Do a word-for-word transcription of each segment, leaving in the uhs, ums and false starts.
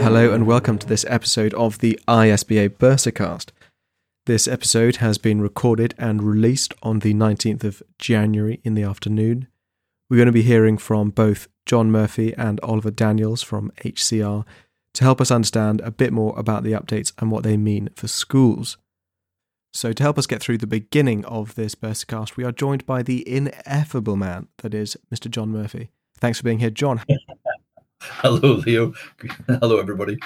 Hello and welcome to this episode of the I S B A BursaCast. This episode has been recorded and released on the nineteenth of January in the afternoon. We're going to be hearing from both John Murphy and Oliver Daniels from H C R to help us understand a bit more about the updates and what they mean for schools. So to help us get through the beginning of this BursaCast, we are joined by the ineffable man that is Mister John Murphy. Thanks for being here, John. Hello, Leo. Hello, everybody.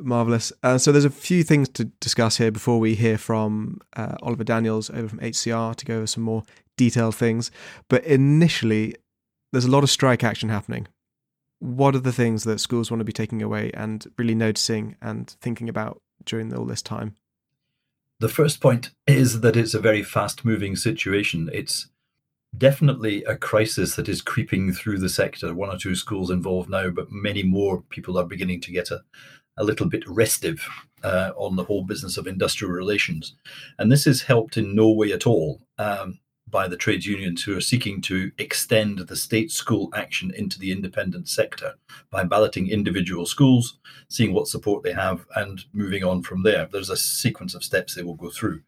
Marvellous. Uh, so there's a few things to discuss here before we hear from uh, Oliver Daniels over from H C R to go over some more detailed things. But initially, there's a lot of strike action happening. What are the things that schools want to be taking away and really noticing and thinking about during all this time? The first point is that it's a very fast-moving situation. It's definitely a crisis that is creeping through the sector. One or two schools involved now, but many more people are beginning to get a, a little bit restive uh, on the whole business of industrial relations. And this is helped in no way at all um, by the trade unions who are seeking to extend the state school action into the independent sector by balloting individual schools, seeing what support they have and moving on from there. There's a sequence of steps they will go through,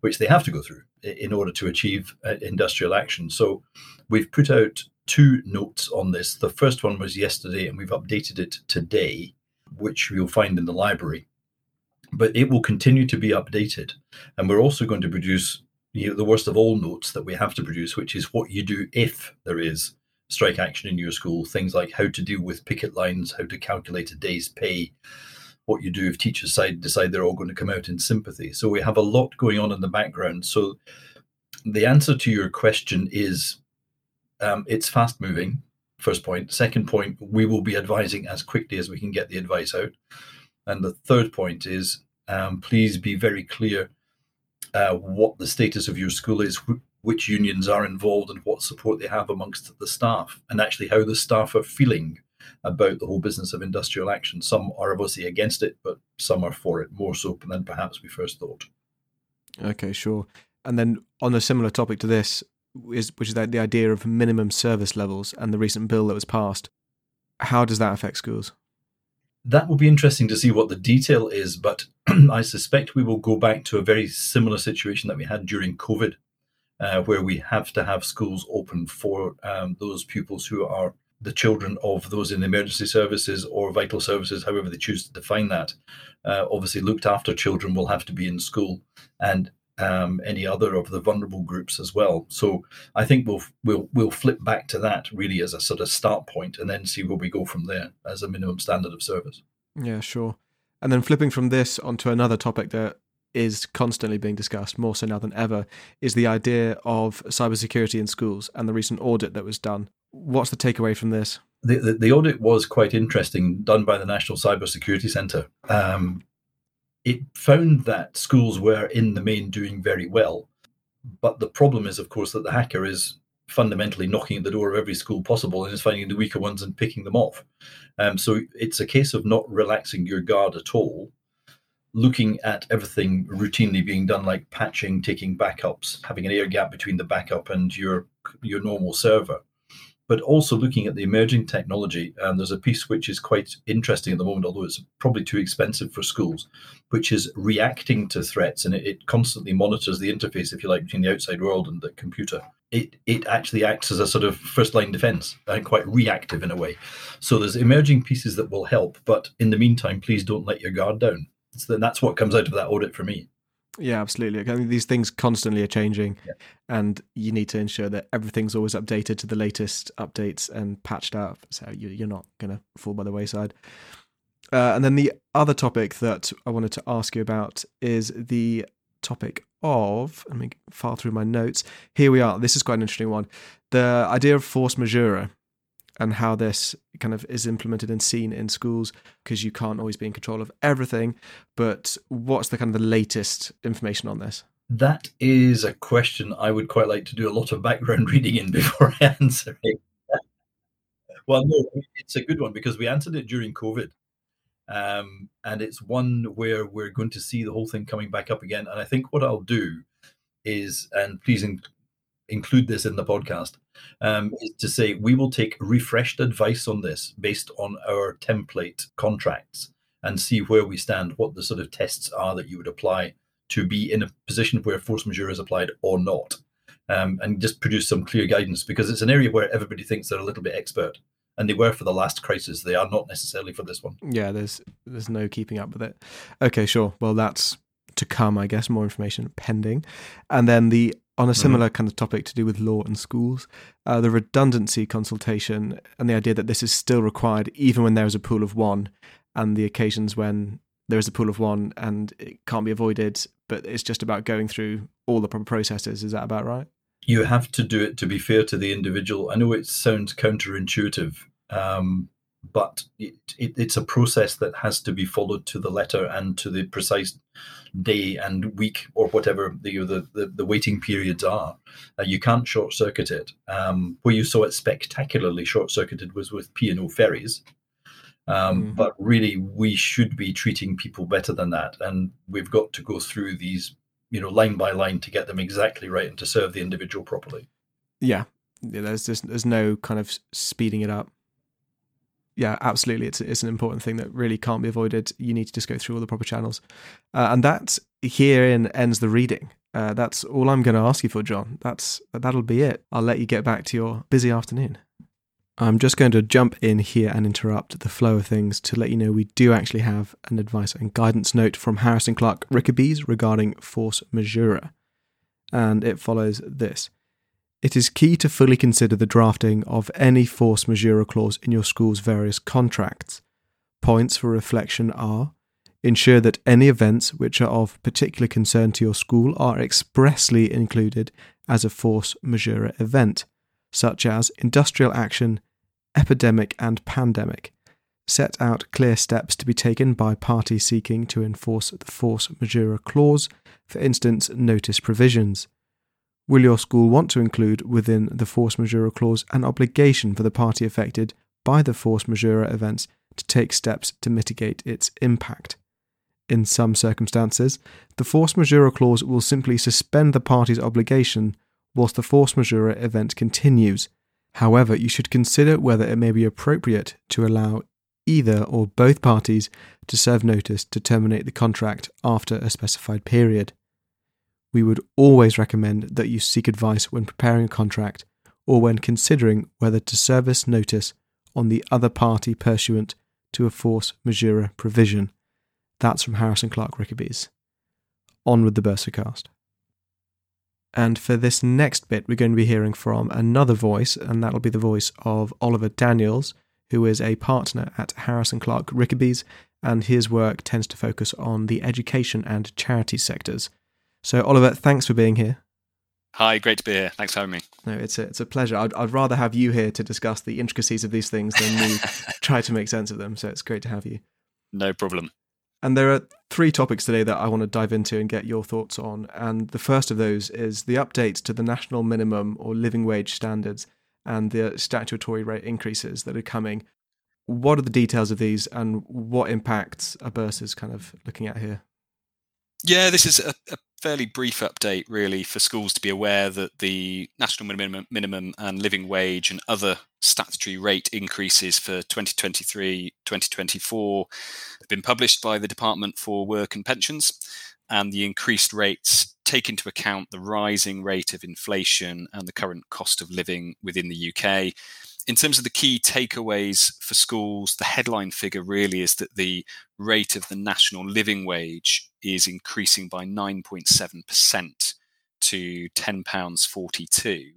which they have to go through in order to achieve uh, industrial action. So we've put out two notes on this. The first one was yesterday and we've updated it today, which you'll find in the library, but it will continue to be updated. And we're also going to produce you know, the worst of all notes that we have to produce, which is what you do if there is strike action in your school, things like how to deal with picket lines, how to calculate a day's pay, what you do if teachers side decide they're all going to come out in sympathy. So we have a lot going on in the background. So the answer to your question is um, it's fast moving, first point. Second point, we will be advising as quickly as we can get the advice out. And the third point is um, please be very clear Uh, what the status of your school is, wh- which unions are involved and what support they have amongst the staff, and actually how the staff are feeling about the whole business of industrial action. Some are obviously against it, but some are for it more so than perhaps we first thought. Okay, sure. And then on a similar topic to this, is which is the idea of minimum service levels and the recent bill that was passed. How does that affect schools? That will be interesting to see what the detail is, but I suspect we will go back to a very similar situation that we had during COVID, uh, where we have to have schools open for um, those pupils who are the children of those in emergency services or vital services, however they choose to define that. Uh, obviously, looked after children will have to be in school and um, any other of the vulnerable groups as well. So I think we'll, we'll, we'll flip back to that really as a sort of start point and then see where we go from there as a minimum standard of service. Yeah, sure. And then flipping from this onto another topic that is constantly being discussed, more so now than ever, is the idea of cybersecurity in schools and the recent audit that was done. What's the takeaway from this? The, the, the audit was quite interesting, done by the National Cybersecurity Centre. Um, it found that schools were, in the main, doing very well. But the problem is, of course, that the hacker is fundamentally knocking at the door of every school possible and is finding the weaker ones and picking them off. Um, so it's a case of not relaxing your guard at all, looking at everything routinely being done, like patching, taking backups, having an air gap between the backup and your your normal server, but also looking at the emerging technology. And there's a piece which is quite interesting at the moment, although it's probably too expensive for schools, which is reacting to threats. And it, it constantly monitors the interface, if you like, between the outside world and the computer. It it actually acts as a sort of first-line defense and quite reactive in a way. So there's emerging pieces that will help, but in the meantime, please don't let your guard down. So that's what comes out of that audit for me. Yeah, absolutely. I mean, these things constantly are changing, yeah. And you need to ensure that everything's always updated to the latest updates and patched up, so you're not going to fall by the wayside. Uh, and then the other topic that I wanted to ask you about is the topic of, let me file through my notes. Here we are. This is quite an interesting one. The idea of force majeure and how this kind of is implemented and seen in schools, because you can't always be in control of everything. But what's the kind of the latest information on this? That is a question I would quite like to do a lot of background reading in before I answer it. Well, no, it's a good one because we answered it during COVID. Um, and it's one where we're going to see the whole thing coming back up again. And I think what I'll do is, and please in, include this in the podcast, um, is to say we will take refreshed advice on this based on our template contracts and see where we stand, what the sort of tests are that you would apply to be in a position where force majeure is applied or not, um, and just produce some clear guidance, because it's an area where everybody thinks they're a little bit expert, and they were for the last crisis. They are not necessarily for this one. Yeah, there's there's no keeping up with it. Okay, sure. Well, that's to come, I guess, more information pending. And then the on a similar mm-hmm. kind of topic to do with law and schools, uh, the redundancy consultation and the idea that this is still required even when there is a pool of one, and the occasions when there is a pool of one and it can't be avoided, but it's just about going through all the proper processes. Is that about right? You have to do it to be fair to the individual. I know it sounds counterintuitive, um, but it, it, it's a process that has to be followed to the letter and to the precise day and week or whatever the you know, the, the, the waiting periods are. Uh, you can't short-circuit it. Um, where you saw it spectacularly short-circuited was with P and O ferries. Um, mm-hmm. But really, we should be treating people better than that. And we've got to go through these you know, line by line to get them exactly right and to serve the individual properly. Yeah. yeah there's just, there's no kind of speeding it up. Yeah, absolutely. It's it's an important thing that really can't be avoided. You need to just go through all the proper channels. Uh, and that herein ends the reading. Uh, that's all I'm going to ask you for, John. That's That'll be it. I'll let you get back to your busy afternoon. I'm just going to jump in here and interrupt the flow of things to let you know we do actually have an advice and guidance note from Harrison Clark Rickabies regarding force majeure. And it follows this. It is key to fully consider the drafting of any force majeure clause in your school's various contracts. Points for reflection are: ensure that any events which are of particular concern to your school are expressly included as a force majeure event, such as industrial action, epidemic and pandemic. Set out clear steps to be taken by parties seeking to enforce the force majeure clause, for instance, notice provisions. Will your school want to include within the force majeure clause an obligation for the party affected by the force majeure events to take steps to mitigate its impact? In some circumstances, the force majeure clause will simply suspend the party's obligation whilst the force majeure event continues. However, you should consider whether it may be appropriate to allow either or both parties to serve notice to terminate the contract after a specified period. We would always recommend that you seek advice when preparing a contract or when considering whether to service notice on the other party pursuant to a force majeure provision. That's from Harrison Clark Rickabies. On with the BursaCast. And for this next bit, we're going to be hearing from another voice, and that'll be the voice of Oliver Daniels, who is a partner at Harrison Clark Rickabies, and his work tends to focus on the education and charity sectors. So, Oliver, thanks for being here. Hi, great to be here. Thanks for having me. No, it's a, it's a pleasure. I'd, I'd rather have you here to discuss the intricacies of these things than me try to make sense of them, so it's great to have you. No problem. And there are three topics today that I want to dive into and get your thoughts on. And the first of those is the updates to the national minimum or living wage standards and the statutory rate increases that are coming. What are the details of these and what impacts are Bursa's kind of looking at here? Yeah, this is a, a fairly brief update, really, for schools to be aware that the national minimum, minimum and living wage and other statutory rate increases for twenty twenty-three twenty twenty-four have been published by the Department for Work and Pensions, and the increased rates take into account the rising rate of inflation and the current cost of living within the U K. In terms of the key takeaways for schools, the headline figure really is that the rate of the national living wage is increasing by nine point seven percent to ten pounds forty-two.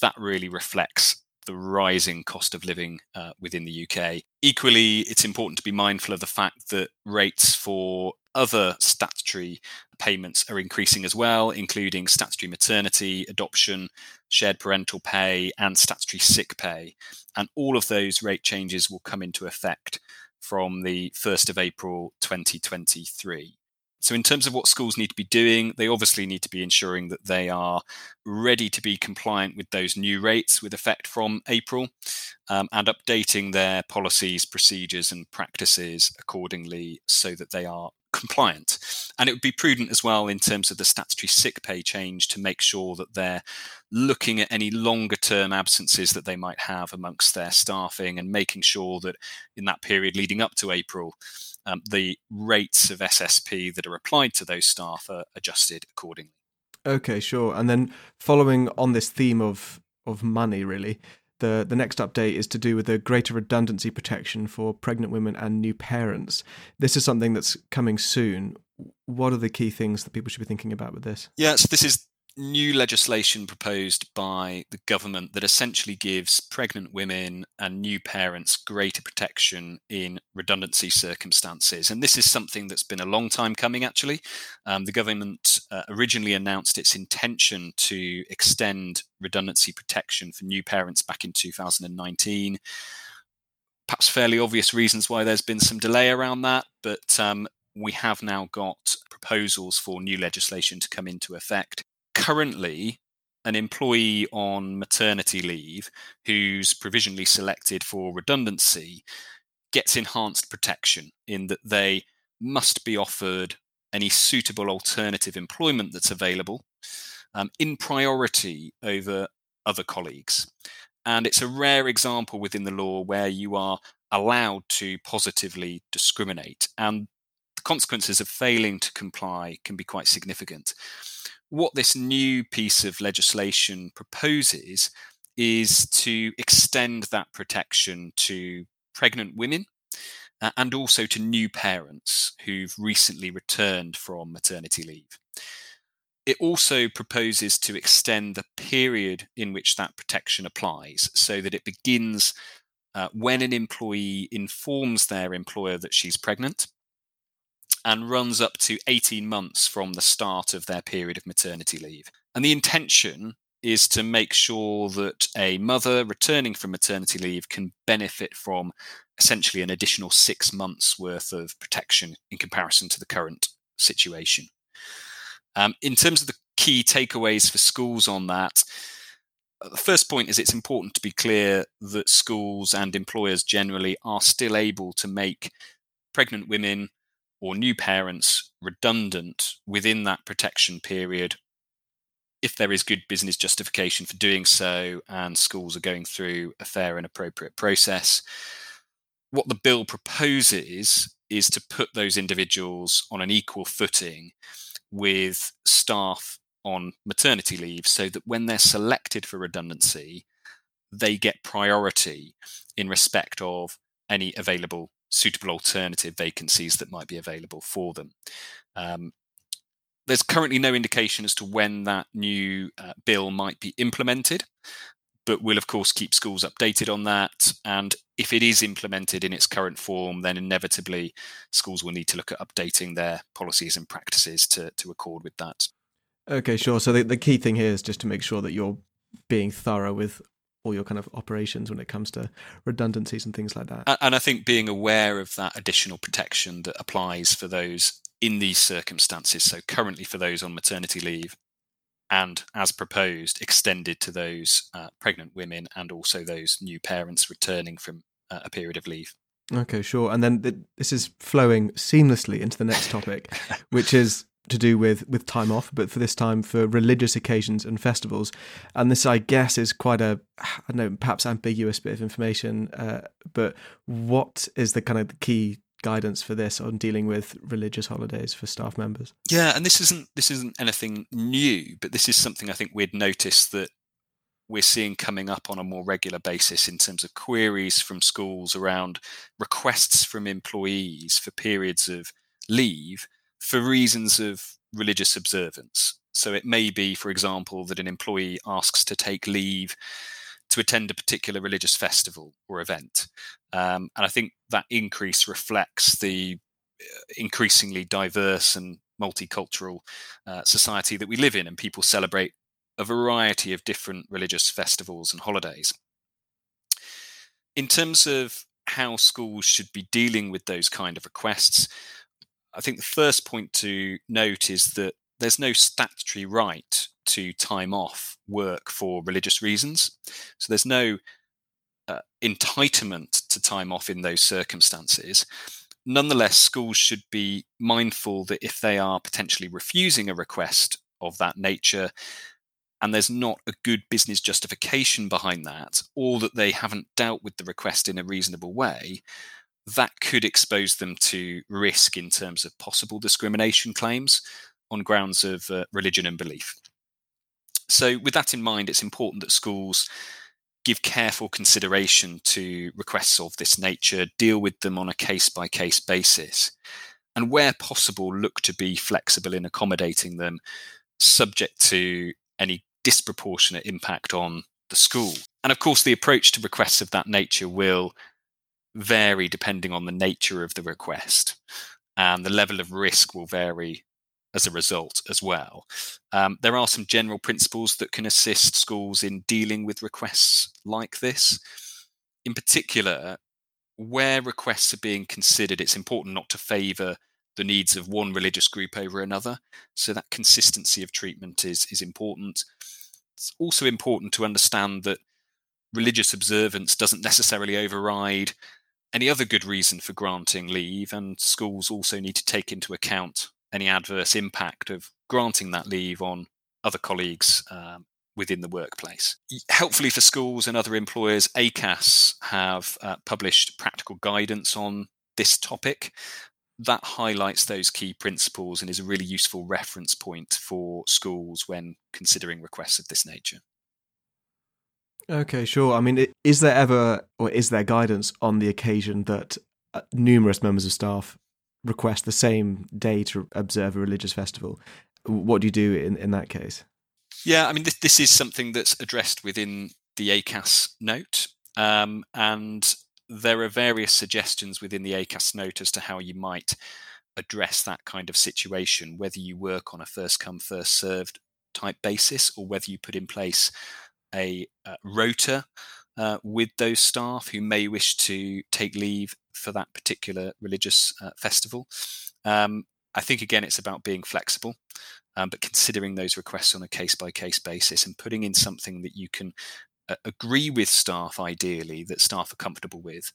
That really reflects the rising cost of living uh, within the U K. Equally, it's important to be mindful of the fact that rates for other statutory payments are increasing as well, including statutory maternity, adoption, shared parental pay, and statutory sick pay. And all of those rate changes will come into effect from the first of April twenty twenty-three. So in terms of what schools need to be doing, they obviously need to be ensuring that they are ready to be compliant with those new rates with effect from April, um, and updating their policies, procedures and practices accordingly so that they are compliant. And it would be prudent as well in terms of the statutory sick pay change to make sure that they're looking at any longer term absences that they might have amongst their staffing, and making sure that in that period leading up to April, um, the rates of S S P that are applied to those staff are adjusted accordingly. Okay, sure. And then following on this theme of of money, really, the, the next update is to do with the greater redundancy protection for pregnant women and new parents. This is something that's coming soon. What are the key things that people should be thinking about with this? Yeah, so this is new legislation proposed by the government that essentially gives pregnant women and new parents greater protection in redundancy circumstances. And this is something that's been a long time coming, actually. Um, the government uh, originally announced its intention to extend redundancy protection for new parents back in two thousand nineteen. Perhaps fairly obvious reasons why there's been some delay around that, but um, we have now got proposals for new legislation to come into effect. Currently, an employee on maternity leave who's provisionally selected for redundancy gets enhanced protection in that they must be offered any suitable alternative employment that's available um, in priority over other colleagues. And it's a rare example within the law where you are allowed to positively discriminate, and the consequences of failing to comply can be quite significant. What this new piece of legislation proposes is to extend that protection to pregnant women uh, and also to new parents who've recently returned from maternity leave. It also proposes to extend the period in which that protection applies, so that it begins uh, when an employee informs their employer that she's pregnant, and runs up to eighteen months from the start of their period of maternity leave. And the intention is to make sure that a mother returning from maternity leave can benefit from essentially an additional six months worth of protection in comparison to the current situation. Um, in terms of the key takeaways for schools on that, the first point is it's important to be clear that schools and employers generally are still able to make pregnant women or new parents redundant within that protection period if there is good business justification for doing so and schools are going through a fair and appropriate process. What the bill proposes is to put those individuals on an equal footing with staff on maternity leave, so that when they're selected for redundancy, they get priority in respect of any available suitable alternative vacancies that might be available for them. Um, there's currently no indication as to when that new uh, bill might be implemented, but we'll of course keep schools updated on that. And if it is implemented in its current form, then inevitably schools will need to look at updating their policies and practices to, to accord with that. Okay, sure. So the, the key thing here is just to make sure that you're being thorough with all your kind of operations when it comes to redundancies and things like that. And I think being aware of that additional protection that applies for those in these circumstances, so currently for those on maternity leave and, as proposed, extended to those uh, pregnant women and also those new parents returning from uh, a period of leave. Okay, sure. And then th- this is flowing seamlessly into the next topic, which is to do with, with time off, but for this time for religious occasions and festivals. And this, I guess, is quite a, I don't know, perhaps ambiguous bit of information, uh, but what is the kind of key guidance for this on dealing with religious holidays for staff members? Yeah, and this isn't this isn't anything new, but this is something I think we'd noticed that we're seeing coming up on a more regular basis in terms of queries from schools around requests from employees for periods of leave for reasons of religious observance. So it may be, for example, that an employee asks to take leave to attend a particular religious festival or event. Um, and I think that increase reflects the increasingly diverse and multicultural uh, society that we live in, and people celebrate a variety of different religious festivals and holidays. In terms of how schools should be dealing with those kind of requests, I think the first point to note is that there's no statutory right to time off work for religious reasons. So there's no uh, entitlement to time off in those circumstances. Nonetheless, schools should be mindful that if they are potentially refusing a request of that nature, and there's not a good business justification behind that, or that they haven't dealt with the request in a reasonable way, that could expose them to risk in terms of possible discrimination claims on grounds of uh, religion and belief. So with that in mind, it's important that schools give careful consideration to requests of this nature, deal with them on a case-by-case basis, and where possible, look to be flexible in accommodating them, subject to any disproportionate impact on the school. And of course, the approach to requests of that nature will vary depending on the nature of the request, and the level of risk will vary as a result as well. Um, there are some general principles that can assist schools in dealing with requests like this. In particular, where requests are being considered, it's important not to favour the needs of one religious group over another. So that consistency of treatment is, is important. It's also important to understand that religious observance doesn't necessarily override any other good reason for granting leave, and schools also need to take into account any adverse impact of granting that leave on other colleagues um, within the workplace. Helpfully for schools and other employers, A C A S have uh, published practical guidance on this topic that highlights those key principles and is a really useful reference point for schools when considering requests of this nature. Okay, sure. I mean, is there ever, or is there guidance on the occasion that numerous members of staff request the same day to observe a religious festival? What do you do in, in that case? Yeah, I mean, this, this is something that's addressed within the A C A S note. Um, and there are various suggestions within the A C A S note as to how you might address that kind of situation, whether you work on a first come, first served type basis, or whether you put in place a uh, rota uh, with those staff who may wish to take leave for that particular religious uh, festival. Um, I think, again, it's about being flexible, um, but considering those requests on a case-by-case basis and putting in something that you can uh, agree with staff, ideally, that staff are comfortable with,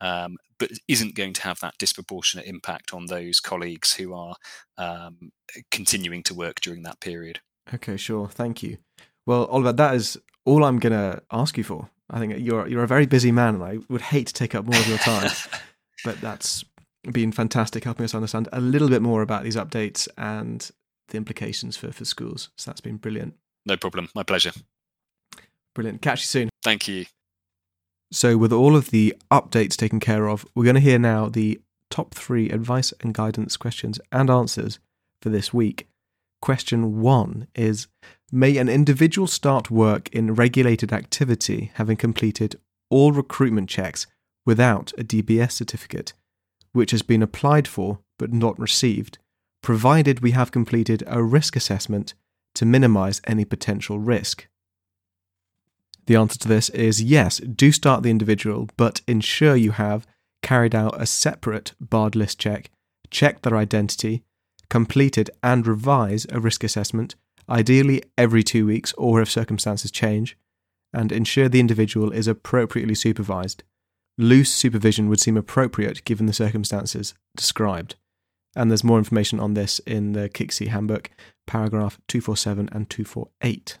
um, but isn't going to have that disproportionate impact on those colleagues who are um, continuing to work during that period. Okay, sure. Thank you. Well, Oliver, that is all I'm going to ask you for. I think you're you're a very busy man, and I would hate to take up more of your time. But that's been fantastic, helping us understand a little bit more about these updates and the implications for, for schools. So that's been brilliant. No problem. My pleasure. Brilliant. Catch you soon. Thank you. So with all of the updates taken care of, we're going to hear now the top three advice and guidance questions and answers for this week. Question one is, may an individual start work in regulated activity having completed all recruitment checks without a D B S certificate, which has been applied for but not received, provided we have completed a risk assessment to minimise any potential risk? The answer to this is yes, do start the individual, but ensure you have carried out a separate barred list check, checked their identity, completed and revise a risk assessment, ideally every two weeks or if circumstances change, and ensure the individual is appropriately supervised. Loose supervision would seem appropriate given the circumstances described. And there's more information on this in the K I C S I handbook, paragraph two forty-seven and two forty-eight.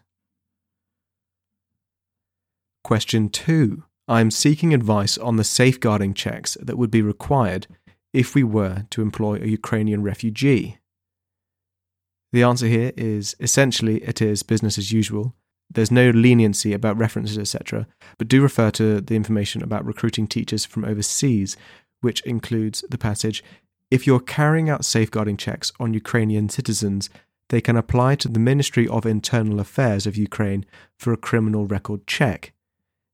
Question two. I'm seeking advice on the safeguarding checks that would be required if we were to employ a Ukrainian refugee. The answer here is, essentially, it is business as usual. There's no leniency about references, et cetera, but do refer to the information about recruiting teachers from overseas, which includes the passage, if you're carrying out safeguarding checks on Ukrainian citizens, they can apply to the Ministry of Internal Affairs of Ukraine for a criminal record check.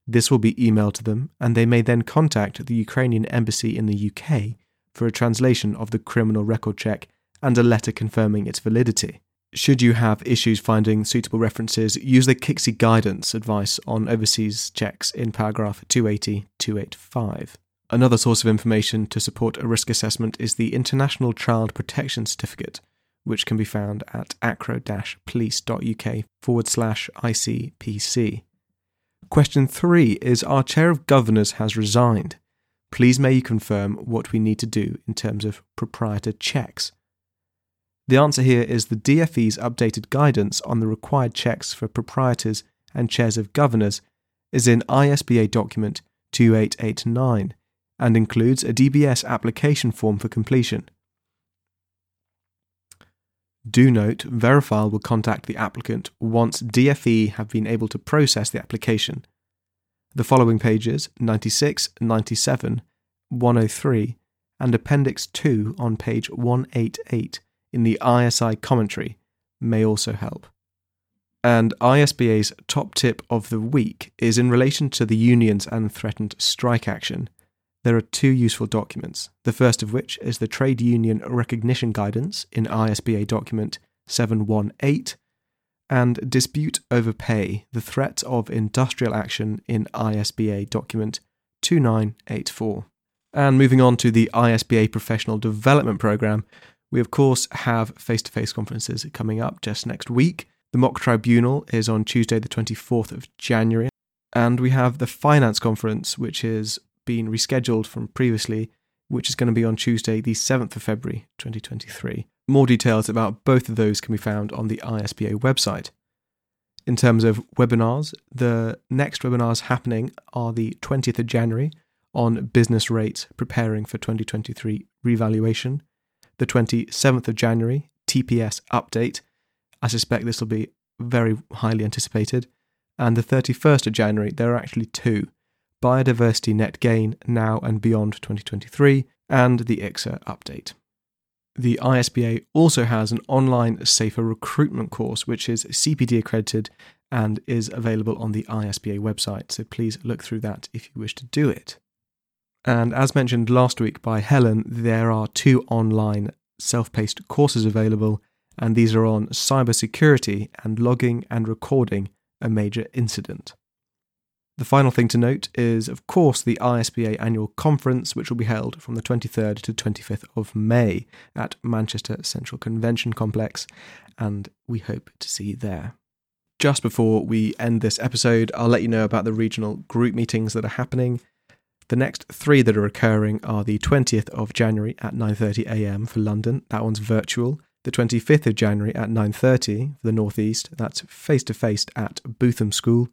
This will be emailed to them, and they may then contact the Ukrainian embassy in the U K for a translation of the criminal record check and a letter confirming its validity. Should you have issues finding suitable references, use the K I C S I guidance advice on overseas checks in paragraph two eighty to two eighty-five. Another source of information to support a risk assessment is the International Child Protection Certificate, which can be found at acro-police.uk forward slash ICPC. Question three is, our Chair of Governors has resigned. Please may you confirm what we need to do in terms of proprietor checks. The answer here is the D F E's updated guidance on the required checks for proprietors and chairs of governors is in I S B A document two eight eight nine and includes a D B S application form for completion. Do note, Verifile will contact the applicant once D F E have been able to process the application. The following pages, ninety-six, ninety-seven, one oh three, and Appendix two on page one eighty-eight in the I S I commentary may also help. And I S B A's top tip of the week is in relation to the unions and threatened strike action. There are two useful documents, the first of which is the Trade Union Recognition Guidance in I S B A document seven one eight, and Dispute Over Pay, the Threat of Industrial Action in I S B A document two nine eight four. And moving on to the I S B A Professional Development Programme, we of course have face-to-face conferences coming up just next week. The Mock Tribunal is on Tuesday the twenty-fourth of January, and we have the Finance Conference, which has been rescheduled from previously, which is going to be on Tuesday the seventh of February twenty twenty-three. More details about both of those can be found on the I S B A website. In terms of webinars, the next webinars happening are the twentieth of January on business rates preparing for twenty twenty-three revaluation, the twenty-seventh of January T P S update, I suspect this will be very highly anticipated, and the thirty-first of January there are actually two, Biodiversity Net Gain Now and Beyond twenty twenty-three and the I C S A update. The I S B A also has an online safer recruitment course, which is C P D accredited and is available on the I S B A website. So please look through that if you wish to do it. And as mentioned last week by Helen, there are two online self-paced courses available, and these are on cybersecurity and logging and recording a major incident. The final thing to note is, of course, the I S B A annual conference, which will be held from the twenty-third to twenty-fifth of May at Manchester Central Convention Complex, and we hope to see you there. Just before we end this episode, I'll let you know about the regional group meetings that are happening. The next three that are occurring are the twentieth of January at nine thirty a m for London. That one's virtual. The twenty-fifth of January at nine thirty for the North East. That's face-to-face at Bootham School.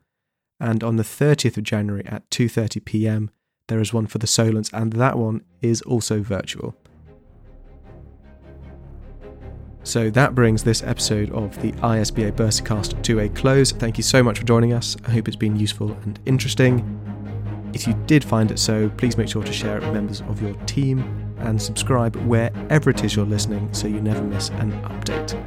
And on the thirtieth of January at two thirty p m, there is one for the Solents, and that one is also virtual. So that brings this episode of the I S B A BursaCast to a close. Thank you so much for joining us. I hope it's been useful and interesting. If you did find it so, please make sure to share it with members of your team and subscribe wherever it is you're listening so you never miss an update.